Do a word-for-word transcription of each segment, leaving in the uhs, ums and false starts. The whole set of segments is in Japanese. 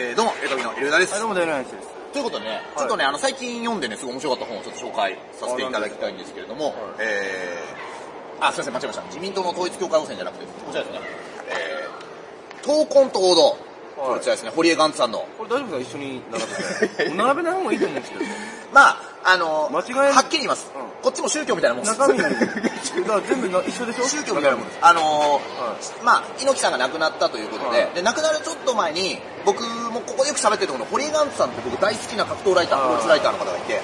えー、どうも、エルカビのエルダです。はい、どうも、デルナイスです。ということでね、はい、ちょっとね、あの、最近読んでね、すごい面白かった本をちょっと紹介させていただきたいんですけれども、はい、えー、あ、すいません、間違えました。自民党の統一教会汚染じゃなくて、こちらですね、えー、闘魂と王道、はい、こちらですね、堀江ガンツさんの。これ大丈夫ですか、一緒に並べて。並べない方がいいと思うんですけど。まあ、あの、間違えはっきり言います、うん。こっちも宗教みたいなもんです。中身だから全部一緒でしょ？宗教みたいなもんです。あのーはい、まあ、猪木さんが亡くなったということで、はい、で、亡くなるちょっと前に、僕もここでよく喋ってるところの、堀江ガンツさんって僕大好きな格闘ライター、プロレスライターの方がいて、はい、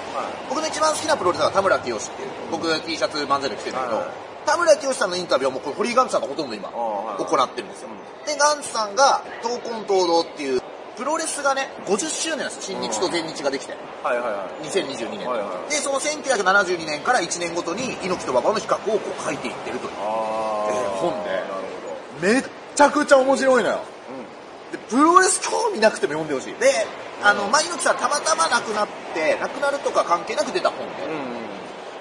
僕の一番好きなプロレスラーが田村清っていう、僕が T シャツ漫才で着てるんだけど、はい、田村清さんのインタビューはもうこれ堀江ガンツさんがほとんど今、行ってるんですよ。はい、で、ガンツさんが、闘魂闘道っていう、プロレスがね、ごじゅっしゅうねんなんですよ。新日と全日ができて。はいはいはい。にせんにじゅうにねん。はいはい、で、そのせんきゅうひゃくななじゅうにねんからいちねんごとに猪木と馬場の比較をこう書いていってるという、あえー、本で。なるほど。めっちゃくちゃ面白いのよ。うん、で、プロレス興味なくても読んでほしい。で、あの、まあ、猪木さんたまたま亡くなって、亡くなるとか関係なく出た本で。うんうん、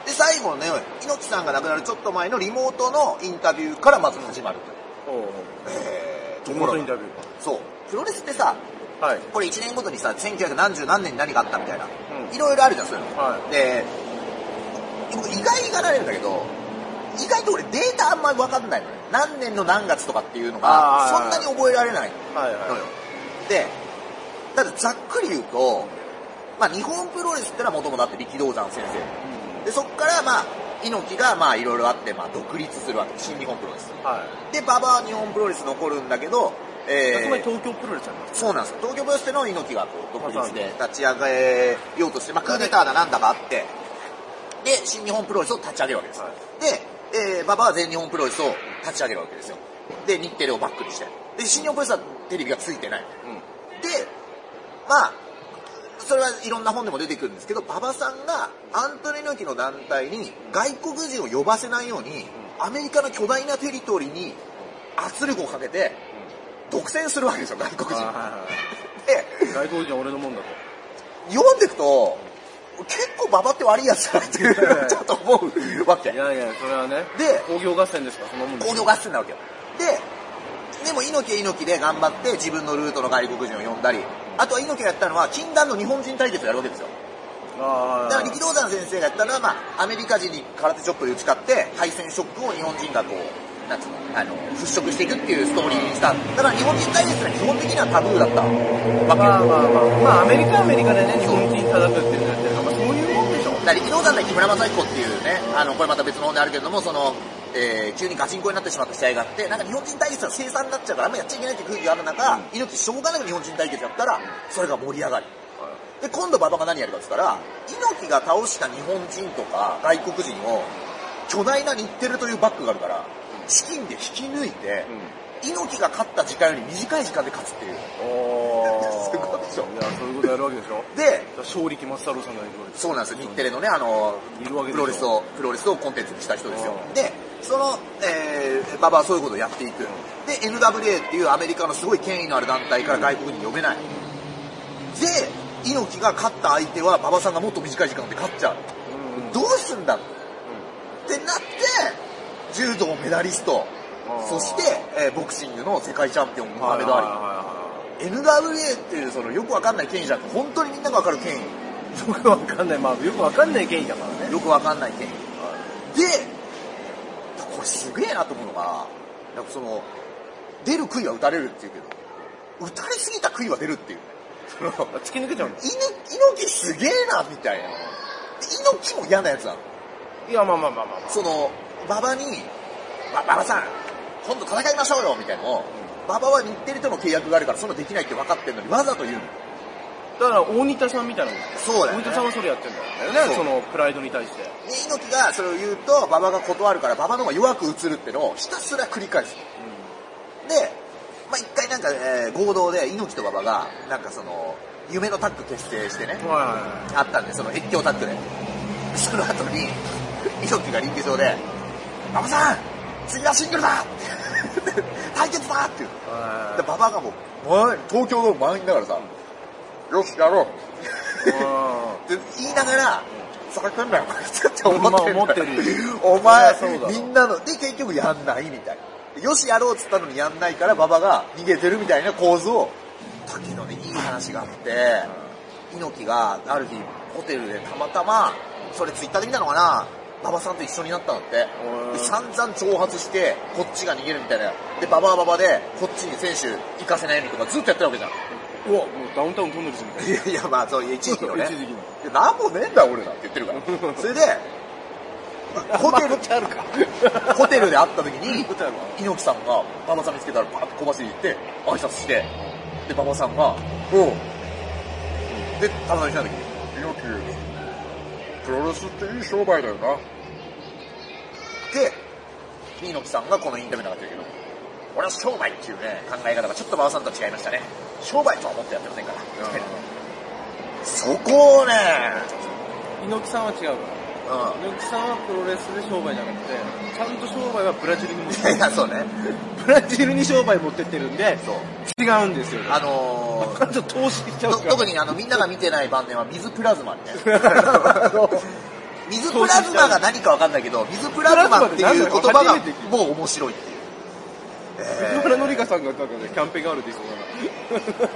で、最後のね、猪木さんが亡くなるちょっと前のリモートのインタビューからまず始まるという。えー、リモートインタビューか。そう。プロレスってさ、はい、これいちねんごとにさ、せんきゅうひゃくなんじゅうなんねんに何があったみたいな、うん、いろいろあるじゃん、そういうの。はい、で、僕意外がられるんだけど、意外と俺データあんまり分かんないのね。何年の何月とかっていうのが、そんなに覚えられないのよ。はいはい、で、だってざっくり言うと、まあ日本プロレスってのはもともとあって力道山先生。うん、で、そっからまあ、猪木がまあいろいろあって、まあ独立するわけ。新日本プロレス。はい、で、馬場は日本プロレス残るんだけど、えー、つまり東京プロレスなんですか？そうなんです。東京プロレスでの猪木がこう独立で立ち上げようとして、まあ、クーデターだなんだがあって、で、新日本プロレスを立ち上げるわけです。はい、で、えー、馬場は全日本プロレスを立ち上げるわけですよ。で、日テレをバックにして。で、新日本プロレスはテレビがついてない。うん、で、まあ、それはいろんな本でも出てくるんですけど、馬場さんがアントニオ猪木の団体に外国人を呼ばせないように、アメリカの巨大なテリトリーに圧力をかけて、独占するわけですよ、外国人。で、外国人は俺のもんだと。読んでいくと、結構馬場って悪いやつだなっていうのをちょっと思うわけ。いやいや、それはね。で、工業合戦ですか、そのもんです。工業合戦なわけよ。で、でも猪木は猪木で頑張って自分のルートの外国人を呼んだり、あとは猪木がやったのは禁断の日本人対決をやるわけですよ。あだから力道山先生がやったのは、まあ、アメリカ人に空手チョップで打ち勝って、敗戦ショックを日本人がこう、なんつうの、あの、払拭していくっていうストーリーにした。だから日本人対決は基本的にはタブーだったわけ。まあまあまあ、まあ、アメリカはアメリカでね、日本人に叩くっていうのやってるから、まあ、そういうもんでしょ。だから力道山対木村正彦っていうね、あの、これまた別の本であるけれども、その、えー、急にガチンコになってしまった試合があって、なんか日本人対決は生産になっちゃうからあんまやっちゃいけないって空気がある中、うん、猪木しょうがなく日本人対決やったら、それが盛り上がる。で、今度馬場が何やるかって言ったら、猪木が倒した日本人とか外国人を、巨大な日テレというバッグがあるから、資金で引き抜いて、うん、猪木が勝った時間より短い時間で勝つっていう。おすごいでしょ。いや、そういうことやるわけでしょ。で、勝力松太郎さんがいるわけです。そうなんですよ。日テレのね、あの、プロレスを、プロレスをコンテンツにした人ですよ。で、その、えー、馬場はそういうことをやっていく。で、エヌダブリューエー っていうアメリカのすごい権威のある団体から外国人呼べない。で、猪木が勝った相手は馬場さんがもっと短い時間で勝っちゃう。うん、どうすんだってなって、柔道メダリスト、そして、えー、ボクシングの世界チャンピオン、モハメド・アリ。エヌダブリューエー っていうそのよくわかんない権威じゃなくて、本当にみんながわかる権威。よくわかんない、まあよくわかんない権威だからね。よくわかんない権威。で、これすげえなと思うのが、なんかその、出る杭は打たれるっていうけど、打たれすぎた杭は出るっていう。その突き抜けちゃうの。猪木すげえな、みたいな。猪木も嫌なやつなの。いや、まあまあまあまあ、まあ。その、馬場に、馬場さん、今度戦いましょうよみたいなのを、馬場は日テレとの契約があるから、そんなできないって分かってんのに、わざと言うの。だから、大仁田さんみたいなもん。そうだよね。大仁田さんはそれやってんだよね、そのプライドに対して。猪木がそれを言うと、馬場が断るから、馬場の方が弱く映るってのをひたすら繰り返す。うん、で、まあ、一回なんか、えー、合同で猪木と馬場が、なんかその、夢のタッグ結成してね、あったんで、その越境タッグで。その後に、猪木がリング上で、馬場さん次はシングルだ対決だって言う。で、馬場がもう、東京ドーム満員だからさ、よしやろうって言いながら、されてんだよ、こいつって思ってる。お前、みんなの、で、結局やんないみたいな。よしやろうって言ったのにやんないから、馬場が逃げてるみたいな構図を、さっきのね、いい話があって、うん、猪木がある日、ホテルでたまたま、それツイッターで見たのかな、馬場さんと一緒になったんだって。で、散々挑発して、こっちが逃げるみたいな。で、馬場は馬場で、こっちに選手行かせないようにとかずっとやってるわけじゃん。うわ、もうダウンタウン飛んでるじゃん。いやいや、まあ、そう、一時期のね。一時期の。なんもねえんだ俺らって言ってるから。それで、ホテルってあるか。ホテルで会った時に、猪木さんが馬場さん見つけたらバーッと小走り行って、挨拶して、で、馬場さんが、おう。で、たまたま来た時に、猪木、プロレスっていい商売だよな。で、猪木さんがこのインタビューの中で言うけど、俺は商売っていうね、考え方がちょっと馬場さんとは違いましたね。商売とは思ってやってませんから。そこをね、猪木さんは違うから。うん、猪木さんはプロレスで商売じゃなくて、ちゃんと商売はブラジルに持ってってる。いや、そうね。ブラジルに商売持ってってるんで、そう違うんですよ、ね。あのー、ちょっと投資しちゃうから。特にあのみんなが見てない晩年は水プラズマみたいな。水プラズマが何かわかんないけど、水プラズマっていう言葉がもう面白いっていう。藤原紀香さんがなんかね、キャンペーンがあるって言うから。い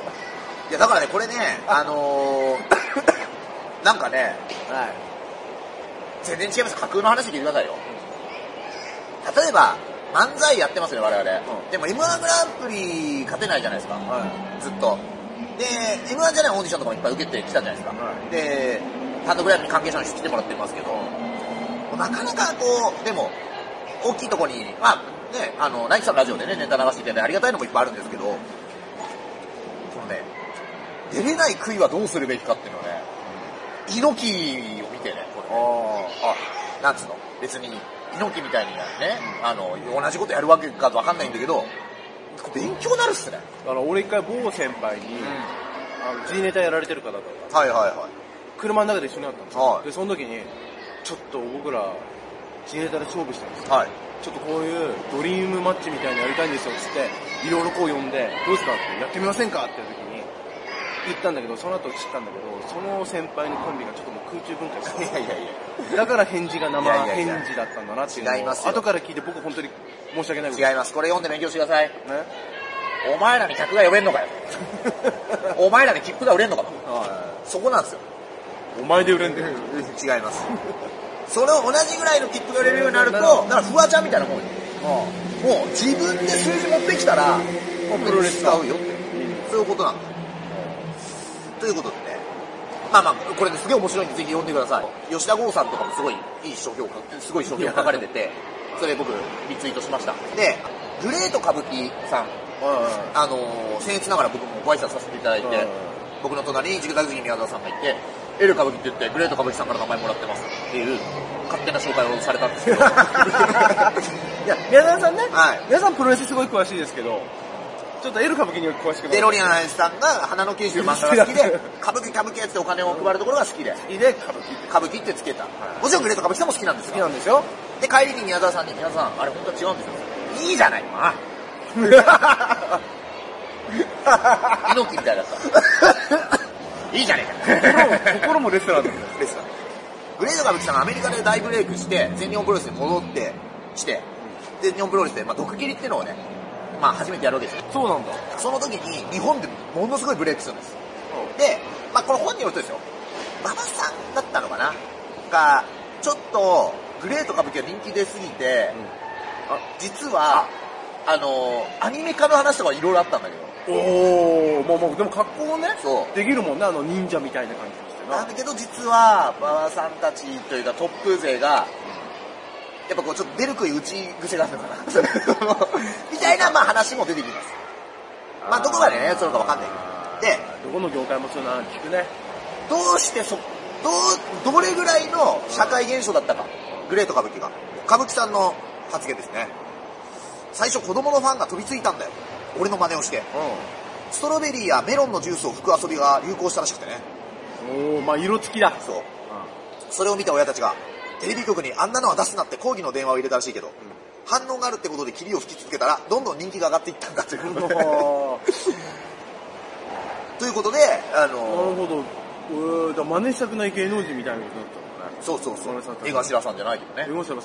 やだからね、これね、あのー、なんかね、はい、全然違います。架空の話聞いてくださいよ。例えば、漫才やってますね、我々。うん、でも エムワン グランプリ勝てないじゃないですか。はい、ずっと。で、エムワン じゃないオーディションとかもいっぱい受けてきたじゃないですか。はい、で、単独ライブに関係者の人来てもらってますけど、なかなかこう、でも、大きいとこに、まあね、あの、ナイキさんのラジオでね、ネタ流していただいてありがたいのもいっぱいあるんですけど、そのね、出れない悔いはどうするべきかっていうのはね、猪木を見てね、これ、ね、あ、なんつうの、別に、猪木みたいにね、うん、あの、同じことやるわけかわかんないんだけど、勉強なるっすね。あの、俺一回某先輩に、うん、あの G ネタやられてる方が、はいはいはい。車の中で一緒になったんですよ。はい、で、その時に、ちょっと僕ら G ネタで勝負したんですよ。はい、ちょっとこういうドリームマッチみたいなのやりたいんですよ、つって、いろいろこう呼んで、どうですかって、やってみませんかって時に、言ったんだけど、その後知ったんだけど、その先輩のコンビがちょっともう空中分解してた。いやいやいや。だから返事が生返事だったんだなっていうのを。違いますよ。後から聞いて僕本当に申し訳ないこと。違います。これ読んで勉強してください。ね、お前らに客が呼べんのかよ。お前らに切符が売れんのかよ。そこなんですよ。お前で売れんで。違います。それを同じぐらいの切符が売れるようになると、だからフワちゃんみたいなもん。もう自分で数字持ってきたら、プロレス使うよって。そういうことなんだ。ということでね、まあまあ、これね、すげえ面白いんで、ぜひ読んでください。吉田剛さんとかもすごいいい書評、すごい書評書かれてて、それ僕、リツイートしました。で、グレート歌舞伎さん、あの、僭越ながら僕もご挨拶させていただいて、僕の隣にジグザグジギ宮沢さんがいて、エル歌舞伎って言って、グレート歌舞伎さんから名前もらってますっていう、勝手な紹介をされたんですけど。いや、宮沢さんね、はい、皆さんプロレスすごい詳しいですけど、ちょっとエル歌舞伎に詳しくない。デロリアンさんが花の刑事の漫画が好きで、歌舞伎歌舞伎ってお金を配るところが好きで。好きで、歌舞伎。歌舞伎ってつけた。もちろんグレート歌舞伎さんも好きなんですよ。好きなんですよ。で、帰りに宮沢さんに、皆さん、あれ本当は違うんですよ。いいじゃないのな。猪木みたいだった。いいじゃねえか。心もレスラーだよ。レスラー。グレート歌舞伎さんがアメリカで大ブレイクして、全日本プロレスに戻って、して、で、日本プロレスで、まあ、毒斬りってのをね、まあ初めてやるわけですよ。そうなんだ。その時に日本でものすごいブレイクするんです。うん、で、まあこの本によるとですよ、馬場さんだったのかなが、ちょっとグレート歌舞伎が人気出すぎて、うん、あ実は、あ、あの、アニメ化の話とかいろいろあったんだけど。おー、もうもう、でも格好もね、そうできるもんね、あの忍者みたいな感じしてな。なんだけど実は、馬場さんたちというかトップ勢が、やっぱこうちょっと出る杭打ち癖があるのかなみたいなまあ話も出てきます。あまあどこまでね、そのかわかんないけど。で、どこの業界もそうなの聞くね。どうしてそ、どう、どれぐらいの社会現象だったか。グレート歌舞伎が。歌舞伎さんの発言ですね。最初子供のファンが飛びついたんだよ。俺の真似をして。うん、ストロベリーやメロンのジュースを吹く遊びが流行したらしくてね。おー、まあ色付きだ。そう。うん、それを見た親たちが、テレビ局にあんなのは出すなって抗議の電話を入れたらしいけど、うん、反応があるってことで霧を吹き続けたら、どんどん人気が上がっていったんだということで。ということで、あのー、なるほど。えー、だ真似したくない芸能人みたいなことだったのね。そうそうそう。江頭さんじゃないけどね。江頭さん。うん。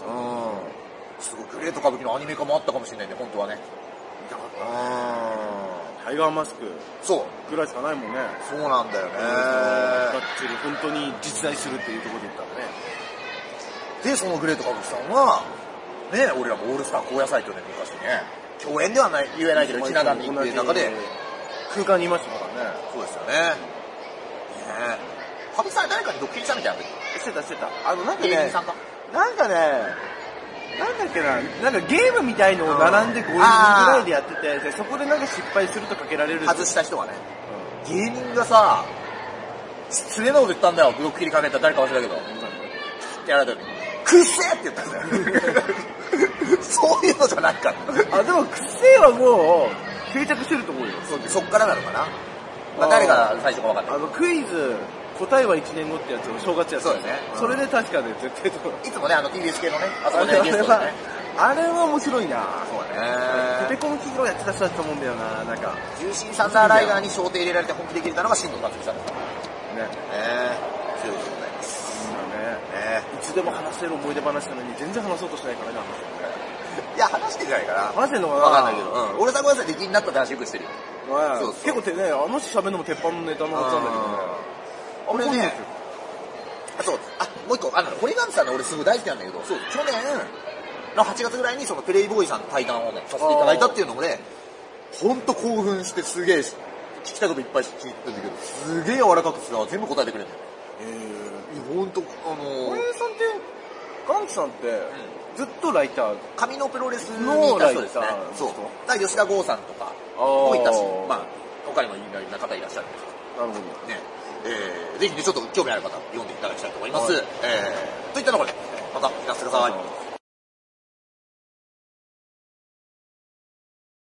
すごい、グレート歌舞伎のアニメ化もあったかもしれないね、本当はね。見たかった。うん。タイガーマスクぐらいしかないもんね。そうなんだよね。がっつり本当に実在するっていうところで言ったらね。で、そのグレートカブスさんは、ね、俺らもオールスター高野菜とね、昔ね、共演ではない言えないけど、ひな壇に行ってる中で、空間にいましたからね。そうですよね。ねえ。カブスさん誰かにドッキリしたみたいな時してたしてた。あの、なんかね、なんかね、なんだっけな、なんかゲームみたいのを並んでごにんぐらいでやってて、でそこでなんか失敗するとかけられる。外した人がね、うん、芸人がさ、失礼なこと言ったんだよ、ブロック切りかけた誰か忘れたけど。ってやられた時に、くっせーって言ったんだよ。そういうのじゃないかあ、でもくっせーはもう、定着してると思うよ。そうで、そっからなのかな。まあ、誰が最初か分かんない。あの、クイズ、答えはいちねんごってやつを正月やつ、ね、そうですね、うん、それで確かね、絶対といつもね、あの ティービーエス 系のね、あそこでゲストね、あれは面白いな。そうだね。ペペコン企業やってた人だったもんだよな。なんか重心サンダーライガーに焦点入れられて本気で切れたのが新藤達樹さんですね。ねえ、強いでございます。そうだ ね, ね。いつでも話せる思い出話なのに全然話そうとしないからね。いや、話してんじゃないから。話してんのかな、わかんないけど、うん、俺さ、ごめんなさい、出禁になったって話よくしてるよ。そうそう、結構ね、あの人喋るのも鉄板のネタのはずなんだけどね。俺ね、あ、そう、あ、もう一個、あの、堀川さんね、俺すごい大好きなんだけど、そう、去年のはちがつぐらいにそのプレイボーイさんの対談をね、させていただいたっていうのもね、ほんと興奮してすげえ、聞きたいこといっぱい聞いてるんだけど、すげえ柔らかくさ、全部答えてくれるんだよ。えー、ほんと、あのー、堀川さんって、ガンキさんって、うん、ずっとライター、紙のプロレスにいた人ですね。そう。だから吉田剛さんとかもいたし、まあ、他にもいろんな方いらっしゃるんですけど。なるほど。ね。えー、ぜひね、ちょっと興味ある方、読んでいただきたいと思います。はい、えー、といったところで、また、ひたすらさーに。